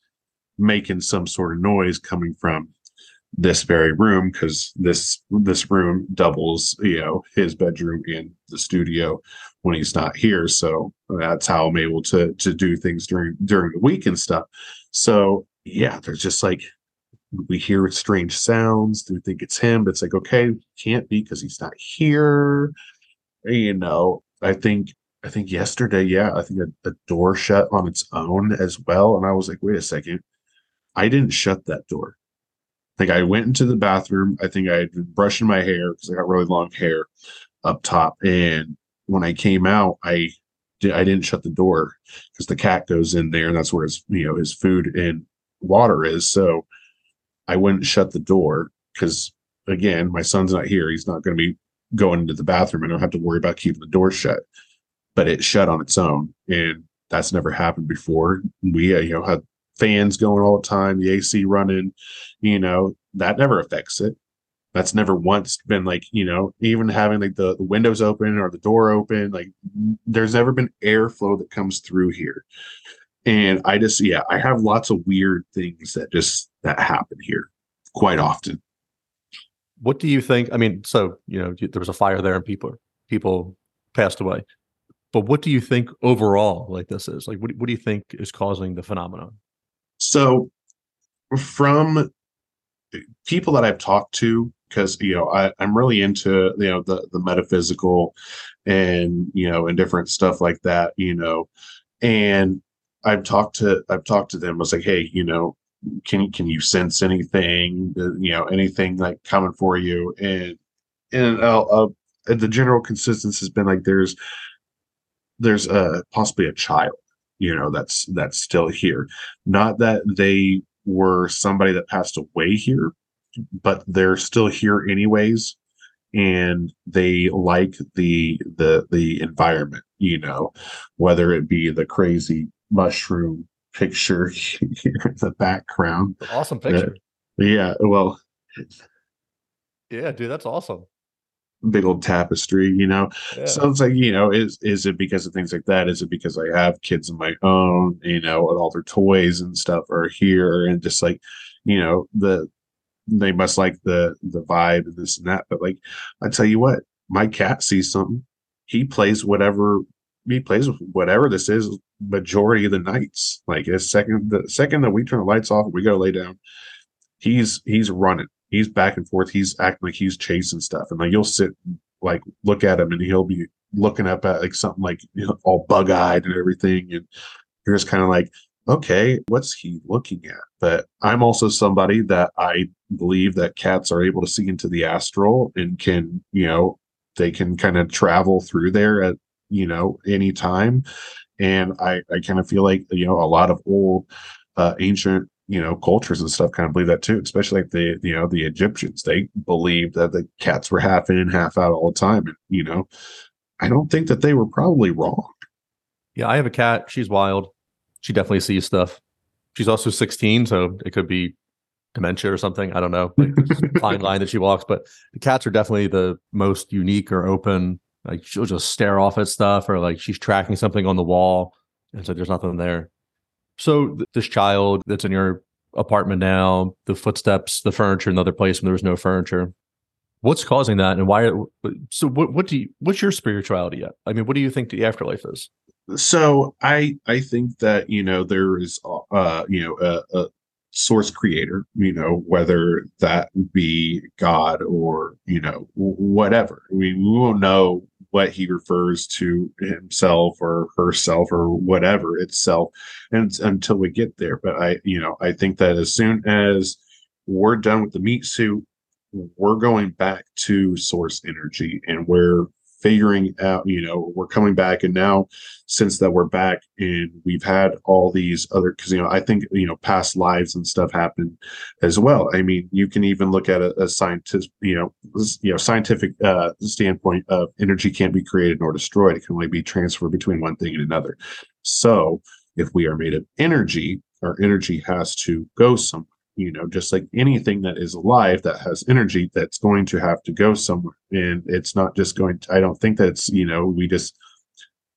making some sort of noise coming from this very room, because this room doubles his bedroom and the studio when he's not here. So that's how I'm able to do things during the week and stuff. So yeah, there's just like, we hear strange sounds. Do we think it's him? But it's like, okay, can't be because he's not here. You know, I think yesterday, yeah, I think a door shut on its own as well. And I was like, wait a second, I didn't shut that door. Like, I went into the bathroom. I think I had been brushing my hair because I got really long hair up top. And when I came out, I didn't shut the door because the cat goes in there and that's where his, you know, his food and water is. So I wouldn't shut the door because, again, my son's not here. He's not going to be going into the bathroom. I don't have to worry about keeping the door shut. But it shut on its own, and that's never happened before. We, you know, had fans going all the time, the AC running, you know, that never affects it. That's never once been like, you know, even having like the windows open or the door open, like there's never been airflow that comes through here. And I just, yeah, I have lots of weird things that happen here quite often. What do you think? I mean, so, you know, there was a fire there and people passed away, but what do you think overall, like, this is like, what do you think is causing the phenomenon? So from people that I've talked to, because, you know, I'm really into, you know, the metaphysical and, you know, and different stuff like that, you know, and I've talked to them. I was like, hey, you know, can you sense anything, you know, anything like coming for you? And the general consistency has been like, there's possibly a child, you know, that's still here. Not that they were somebody that passed away here, but they're still here anyways. And they like the environment, you know, whether it be the crazy mushroom picture here in the background. Awesome picture. Yeah. Well, yeah, dude, that's awesome. Big old tapestry, you know. Yeah. So it's like, you know, is it because of things like that? Is it because I have kids of my own, you know, and all their toys and stuff are here, and just like, you know, they must like the vibe and this and that. But like, I tell you what, my cat sees something. He plays with whatever this is majority of the nights. Like, the second that we turn the lights off and we go lay down, he's running. He's back and forth. He's acting like he's chasing stuff. And like, you'll sit, like, look at him, and he'll be looking up at like something, like, you know, all bug eyed and everything. And you're just kind of like, okay, what's he looking at? But I'm also somebody that I believe that cats are able to see into the astral and can, you know, they can kind of travel through there at, you know, any time. And I kind of feel like, you know, a lot of old ancient, you know, cultures and stuff kind of believe that too, especially like the, you know, the Egyptians, they believed that the cats were half in and half out all the time. And, you know, I don't think that they were probably wrong. Yeah. I have a cat. She's wild. She definitely sees stuff. She's also 16. So it could be dementia or something. I don't know. Like, a fine line that she walks, but the cats are definitely the most unique or open. Like, she'll just stare off at stuff, or like she's tracking something on the wall and so there's nothing there. So this child that's in your apartment now, the footsteps, the furniture, another place when there was no furniture. What's causing that, and why? So what's your spirituality at? I mean, what do you think the afterlife is? So I think that, you know, there is you know, a source creator, you know, whether that be God or, you know, whatever. I mean, we won't know what he refers to himself or herself or whatever itself, and until we get there. But I think that as soon as we're done with the meat suit, we're going back to source energy, and we're figuring out, you know, we're coming back. And now, since that we're back and we've had all these other, because, you know, I think, you know, past lives and stuff happen as well. I mean, you can even look at a scientist, you know, scientific standpoint of energy can't be created nor destroyed. It can only be transferred between one thing and another. So if we are made of energy, our energy has to go somewhere, you know, just like anything that is alive that has energy, that's going to have to go somewhere. And it's not just going to, I don't think that's, you know, we just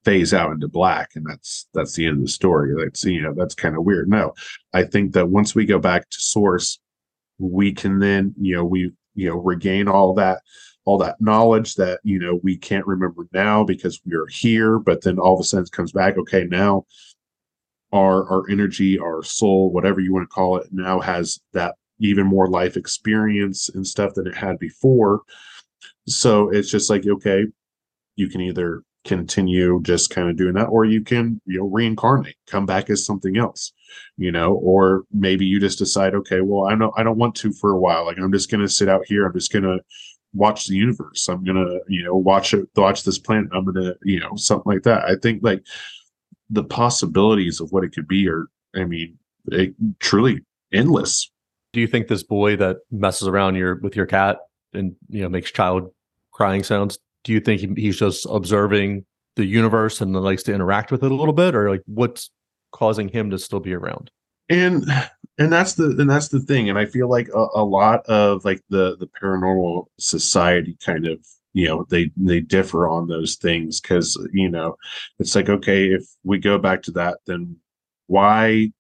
phase out into black and that's the end of the story. That's, you know, that's kind of weird. No, I think that once we go back to source, we can then, you know, regain all that knowledge that, you know, we can't remember now because we are here, but then all of a sudden it comes back. Okay, now our energy, our soul, whatever you want to call it, now has that even more life experience and stuff than it had before. So it's just like, okay, you can either continue just kind of doing that, or you can, you know, reincarnate, come back as something else, you know, or maybe you just decide, okay, well, I don't want to for a while. Like, I'm just going to sit out here. I'm just going to watch the universe. I'm going to, you know, watch this planet. I'm going to, you know, something like that. I think like the possibilities of what it could be are, I mean, truly endless. Do you think this boy that messes around with your cat and, you know, makes child crying sounds, do you think he's just observing the universe and likes to interact with it a little bit, or like what's causing him to still be around? And that's the thing. And I feel like a lot of like the paranormal society kind of, you know, they differ on those things. 'Cause, you know, it's like, okay, if we go back to that, then why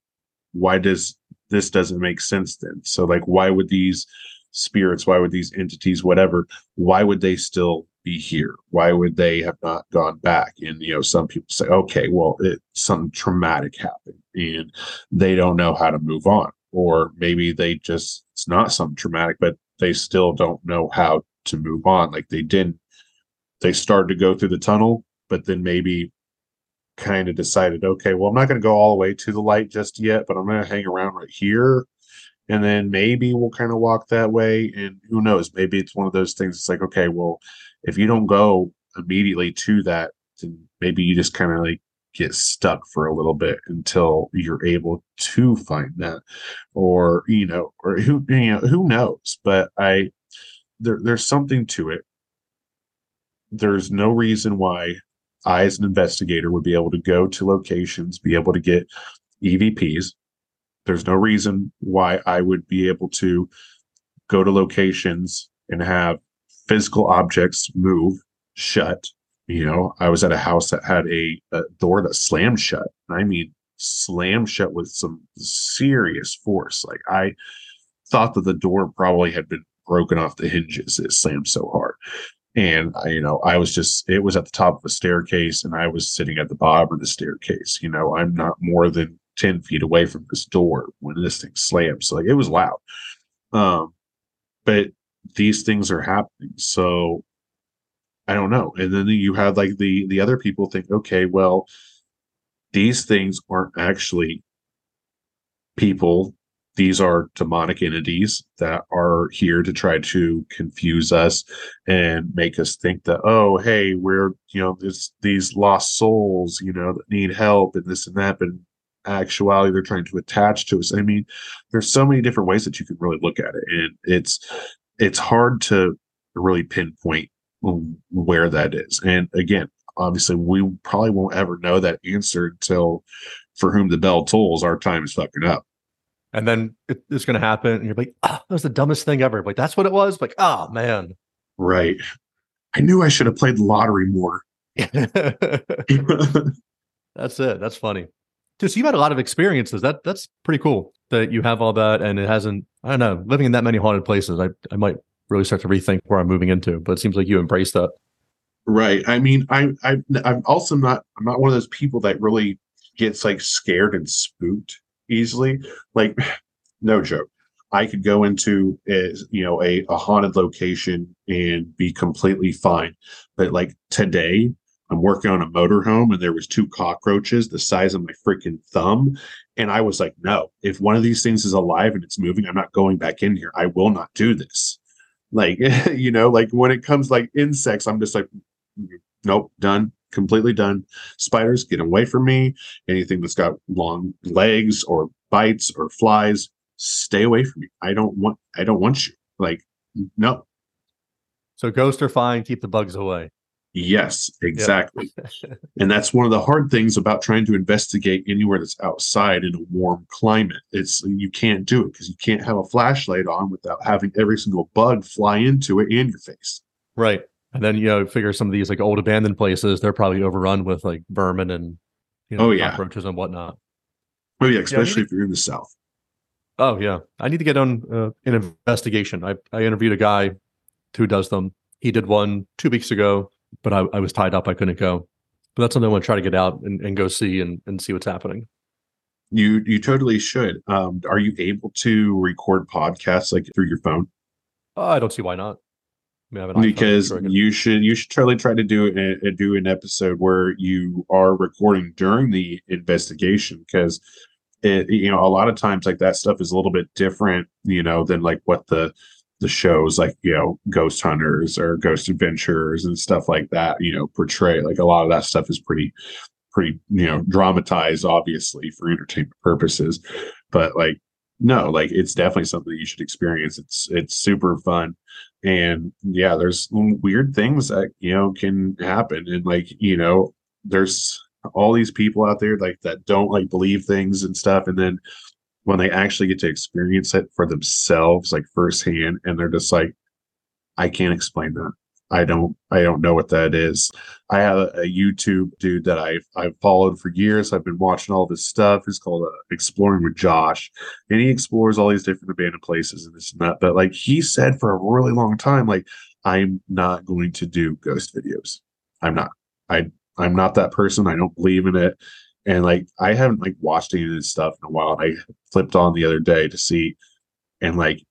does this doesn't make sense then? So like, why would these spirits, why would these entities, whatever, why would they still be here? Why would they have not gone back? And, you know, some people say, okay, well, something traumatic happened and they don't know how to move on. Or maybe it's not something traumatic, but they still don't know how to move on. Like they started to go through the tunnel, but then maybe kind of decided, okay, well, I'm not going to go all the way to the light just yet, but I'm going to hang around right here. And then maybe we'll kind of walk that way. And who knows, maybe it's one of those things. It's like, okay, well, if you don't go immediately to that, then maybe you just kind of like get stuck for a little bit until you're able to find that, or, you know, or who knows, but there's something to it. There's no reason why I, as an investigator, would be able to go to locations, be able to get EVPs. There's no reason why I would be able to go to locations and have physical objects move shut. You know, I was at a house that had a door that slammed shut. I mean, slammed shut with some serious force. Like, I thought that the door probably had been broken off the hinges. It slammed so hard. And, you know, it was at the top of a staircase and I was sitting at the bottom of the staircase. You know, I'm not more than 10 feet away from this door when this thing slams. So like, it was loud. But these things are happening. So I don't know. And then you have like the other people think, okay, well, these things aren't actually people. These are demonic entities that are here to try to confuse us and make us think that, oh, hey, we're, you know, it's these lost souls, you know, that need help and this and that. But in actuality, they're trying to attach to us. I mean, there's so many different ways that you can really look at it. And it's hard to really pinpoint where that is. And again, obviously, we probably won't ever know that answer until, for whom the bell tolls, our time is fucking up. And then it's going to happen. And you're like, oh, that was the dumbest thing ever. Like, that's what it was. Like, oh, man. Right. I knew I should have played the lottery more. That's it. That's funny. Dude, so you've had a lot of experiences. That's pretty cool that you have all that. And it hasn't, I don't know, living in that many haunted places, I might really start to rethink where I'm moving into. But it seems like you embraced that. Right. I mean, I'm also not, I'm not one of those people that really gets like scared and spooked easily. Like, no joke, I could go into a haunted location and be completely fine. But like today, I'm working on a motorhome and there was two cockroaches the size of my freaking thumb, and I was like, no, if one of these things is alive and it's moving, I'm not going back in here. I will not do this. Like, you know, like when it comes like insects, I'm just like, nope, done. Completely done. Spiders, get away from me. Anything that's got long legs or bites or flies, stay away from me. I don't want you. Like, no. So ghosts are fine. Keep the bugs away. Yes, exactly. Yeah. And that's one of the hard things about trying to investigate anywhere that's outside in a warm climate. It's, you can't do it because you can't have a flashlight on without having every single bug fly into it and your face. Right. And then, you know, figure some of these like old abandoned places, they're probably overrun with like vermin and, you know, cockroaches and whatnot. Oh yeah, especially if you're in the South. Oh yeah, I need to get on an investigation. I interviewed a guy who does them. He did one 2 weeks ago, but I was tied up. I couldn't go. But that's something I want to try to get out and go see and see what's happening. You totally should. Are you able to record podcasts like through your phone? I don't see why not. I mean, you should totally try to do an episode where you are recording during the investigation, because a lot of times like that stuff is a little bit different, than like what the shows like, Ghost Hunters or Ghost Adventurers and stuff like that, portray. Like a lot of that stuff is pretty, dramatized, obviously, for entertainment purposes. But like, no, like it's definitely something that you should experience. It's super fun. And yeah, there's weird things that, can happen. And like, there's all these people out there like that don't like believe things and stuff. And then when they actually get to experience it for themselves, like firsthand, and they're just like, I can't explain that. I don't know what that is. I have a YouTube dude that I've followed for years. I've been watching all this stuff. It's called Exploring with Josh, and he explores all these different abandoned places and this and that. But like he said for a really long time, like I'm not going to do ghost videos. I'm not. I'm not that person. I don't believe in it. And like I haven't like watched any of this stuff in a while. And I flipped on the other day to see, and like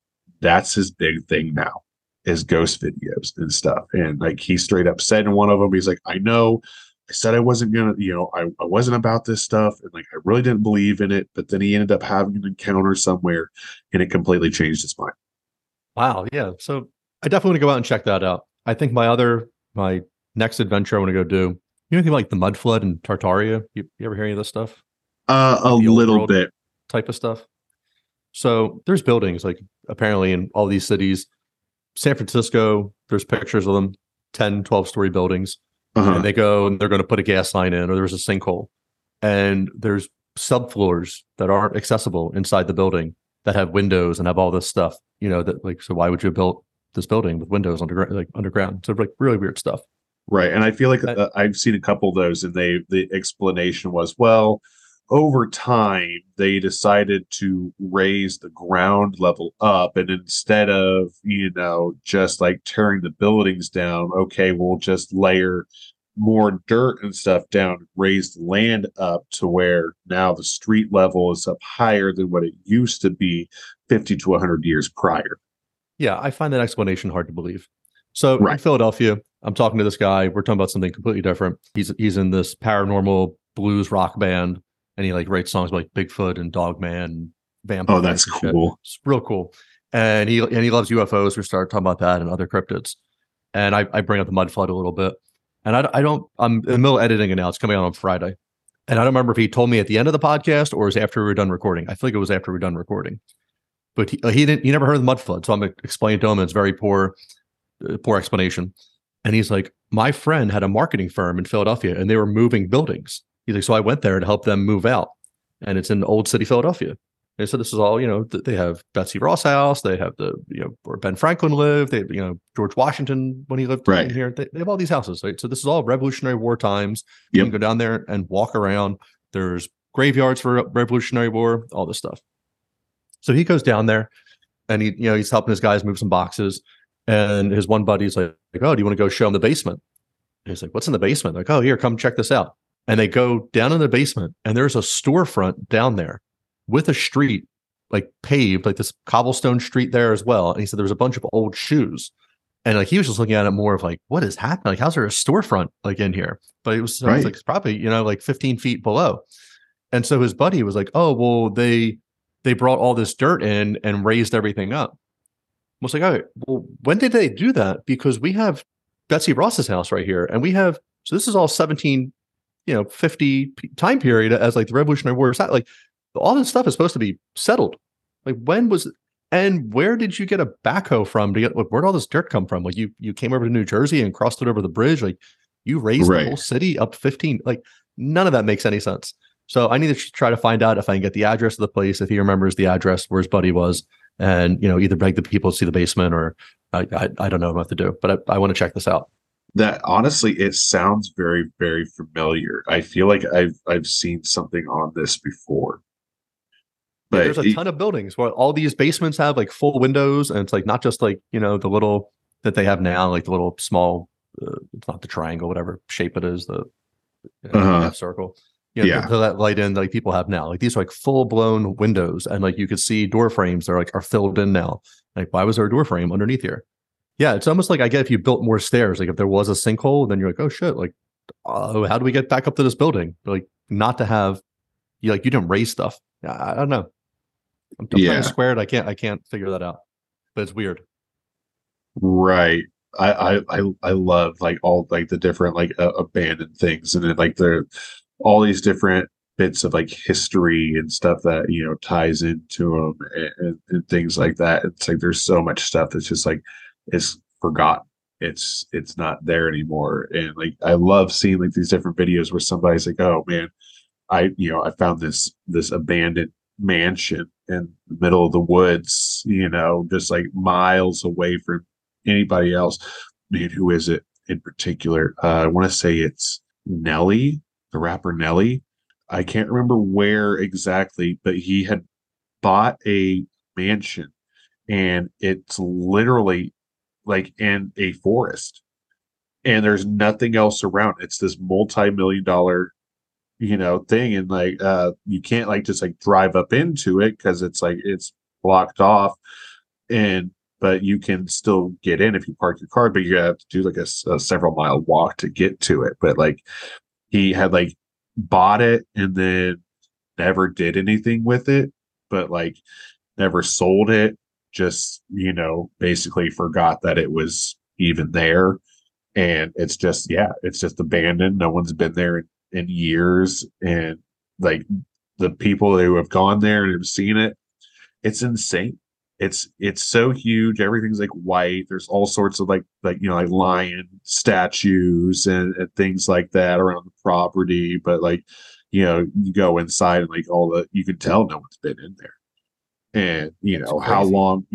that's his big thing now. Is ghost videos and stuff. And like he straight up said in one of them, he's like, I know I said I wasn't gonna, I wasn't about this stuff, and like I really didn't believe in it, but then he ended up having an encounter somewhere and it completely changed his mind. Wow. Yeah, so I definitely want to go out and check that out. I think my next adventure I want to go do, anything like the mud flood and Tartaria? You ever hear any of this stuff? A little bit type of stuff. So there's buildings like apparently in all these cities. San Francisco, there's pictures of them, 10, 12-story buildings. Uh-huh. And they go and they're going to put a gas line in, or there's a sinkhole. And there's subfloors that aren't accessible inside the building that have windows and have all this stuff, that like, so why would you have built this building with windows underground? So like really weird stuff. Right. And I feel like I've seen a couple of those, and the explanation was, well, over time, they decided to raise the ground level up, and instead of, just like tearing the buildings down, okay, we'll just layer more dirt and stuff down, raise the land up to where now the street level is up higher than what it used to be 50 to 100 years prior. Yeah, I find that explanation hard to believe. So right. In Philadelphia, I'm talking to this guy. We're talking about something completely different. He's in this paranormal blues rock band. And he like writes songs about like Bigfoot and Dogman and Vampire. Oh, that's cool. Shit. It's real cool. And he loves UFOs. We started talking about that and other cryptids. And I bring up the mud flood a little bit. And I'm in the middle of editing it now. It's coming out on Friday. And I don't remember if he told me at the end of the podcast or it was after we were done recording. I feel like it was after we were done recording. But he never heard of the mud flood. So I'm explaining to him, and it's very poor explanation. And he's like, my friend had a marketing firm in Philadelphia, and they were moving buildings. He's like, so I went there to help them move out, and it's in Old City, Philadelphia. And so this is all, they have Betsy Ross house, they have the, where Ben Franklin lived, they, George Washington when he lived right here. They have all these houses, right? So this is all Revolutionary War times. Yep. You can go down there and walk around. There's graveyards for Revolutionary War, all this stuff. So he goes down there, and he's helping his guys move some boxes, and his one buddy's like, oh, do you want to go show him the basement? And he's like, what's in the basement? Like, oh, here, come check this out. And they go down in the basement, and there's a storefront down there with a street like paved, like this cobblestone street there as well. And he said there was a bunch of old shoes, and like he was just looking at it more of like, what is happening? Like, how's there a storefront like in here? But it was, right. Was like it's probably like 15 feet below. And so his buddy was like, oh well, they brought all this dirt in and raised everything up. I was like, all right, well, when did they do that? Because we have Betsy Ross's house right here, and we have, so this is all 17. 50 time period as like the Revolutionary War. Like all this stuff is supposed to be settled. Like when was, and where did you get a backhoe from to get, like, where'd all this dirt come from? Like you came over to New Jersey and crossed it over the bridge. Like you raised right. The whole city up 15. Like none of that makes any sense. So I need to try to find out if I can get the address of the place, if he remembers the address where his buddy was, and, either beg the people to see the basement, or I don't know what to do, but I want to check this out. That honestly, it sounds very, very familiar. I feel like I've seen something on this before. But yeah, there's a ton of buildings where all these basements have like full windows, and it's like not just like the little that they have now, like the little small, it's not the triangle, whatever shape it is, the half circle. you know, to that light in that like people have now. Like these are like full blown windows, and like you could see door frames that are filled in now. Like, why was there a door frame underneath here? Yeah, it's almost like I get if you built more stairs. Like if there was a sinkhole, then you're like, oh shit, like how do we get back up to this building? Like not to have you like you didn't raise stuff. I don't know. I'm playing squared. I can't figure that out. But it's weird. Right. I love like all like the different like abandoned things, and then like the all these different bits of like history and stuff that you know ties into them and things like that. It's like there's so much stuff that's just like it's forgotten. It's not there anymore. And like I love seeing like these different videos where somebody's like, oh man, I found this abandoned mansion in the middle of the woods, you know, just like miles away from anybody else. Man, who is it in particular? I want to say it's Nelly, the rapper Nelly. I can't remember where exactly, but he had bought a mansion and it's literally like in a forest and there's nothing else around. It's this multi-million-dollar thing, and like you can't like just like drive up into it because it's like it's blocked off, and but you can still get in if you park your car, but you have to do like a several mile walk to get to it. But like he had like bought it and then never did anything with it, but like never sold it, just basically forgot that it was even there, and it's just abandoned. No one's been there in years, and like the people who have gone there and have seen it, it's insane. It's so huge. Everything's like white. There's all sorts of like lion statues and things like that around the property. But like, you go inside and like you can tell no one's been in there. And how long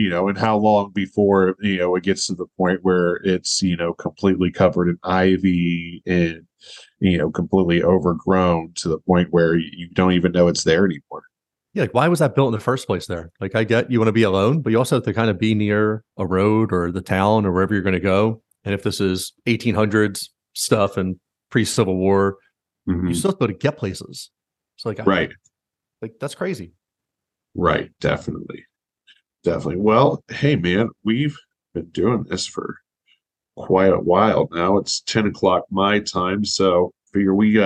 before it gets to the point where it's completely covered in ivy and completely overgrown to the point where you don't even know it's there anymore. Yeah, like why was that built in the first place there? Like I get you want to be alone, but you also have to kind of be near a road or the town or wherever you're going to go. And if this is 1800s stuff and pre-Civil War, you still have to go to get places. So like right, like that's crazy. Right, definitely. Well, hey man, we've been doing this for quite a while now. It's 10 o'clock my time, so figure we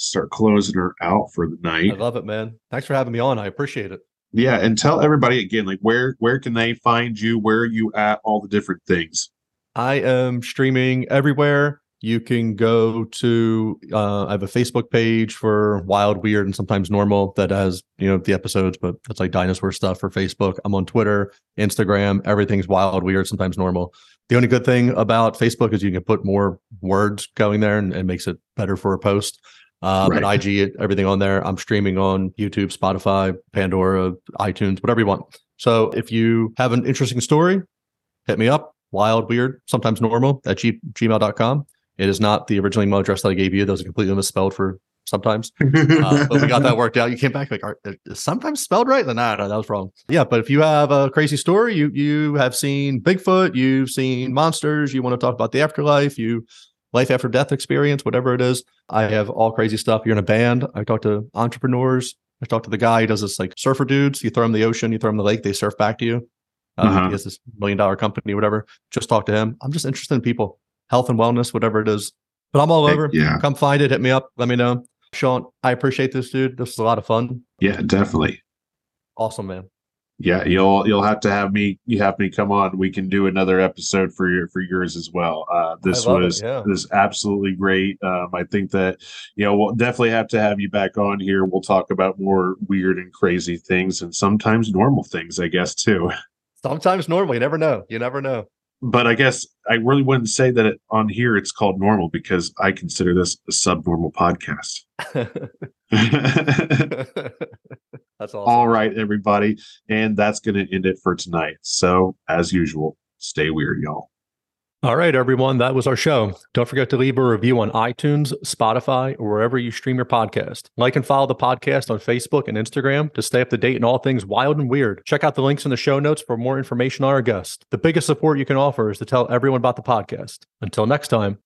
start closing her out for the night. I love it, man. Thanks for having me on. I appreciate it. Yeah, and tell everybody again, like where can they find you? Where are you at? All the different things. I am streaming everywhere. You can go to, I have a Facebook page for Wild, Weird, and Sometimes Normal that has, the episodes, but it's like dinosaur stuff for Facebook. I'm on Twitter, Instagram, everything's Wild, Weird, Sometimes Normal. The only good thing about Facebook is you can put more words going there and makes it better for a post. But IG, everything on there. I'm streaming on YouTube, Spotify, Pandora, iTunes, whatever you want. So if you have an interesting story, hit me up, Wild, Weird, Sometimes Normal at gmail.com. It is not the original email address that I gave you. That was completely misspelled for sometimes. But we got that worked out. You came back like, is sometimes spelled right? Then no, that was wrong. Yeah, but if you have a crazy story, you have seen Bigfoot, you've seen monsters, you want to talk about the afterlife, life after death experience, whatever it is. I have all crazy stuff. You're in a band. I talk to entrepreneurs. I talk to the guy who does this like surfer dudes. You throw them in the ocean, you throw them in the lake, they surf back to you. He has this $1 million company, whatever. Just talk to him. I'm just interested in people. Health and wellness, whatever it is. But I'm all over. Yeah. Come find it. Hit me up. Let me know. Shawn, I appreciate this, dude. This was a lot of fun. Yeah, definitely. Awesome, man. Yeah, you'll have to have me. You have me come on. We can do another episode for yours as well. This was absolutely great. I think that we'll definitely have to have you back on here. We'll talk about more weird and crazy things, and sometimes normal things, I guess too. Sometimes normal. You never know. You never know. But I guess I really wouldn't say that on here it's called normal, because I consider this a subnormal podcast. That's awesome. All right, everybody. And that's going to end it for tonight. So as usual, stay weird, y'all. All right, everyone. That was our show. Don't forget to leave a review on iTunes, Spotify, or wherever you stream your podcast. Like and follow the podcast on Facebook and Instagram to stay up to date on all things wild and weird. Check out the links in the show notes for more information on our guests. The biggest support you can offer is to tell everyone about the podcast. Until next time,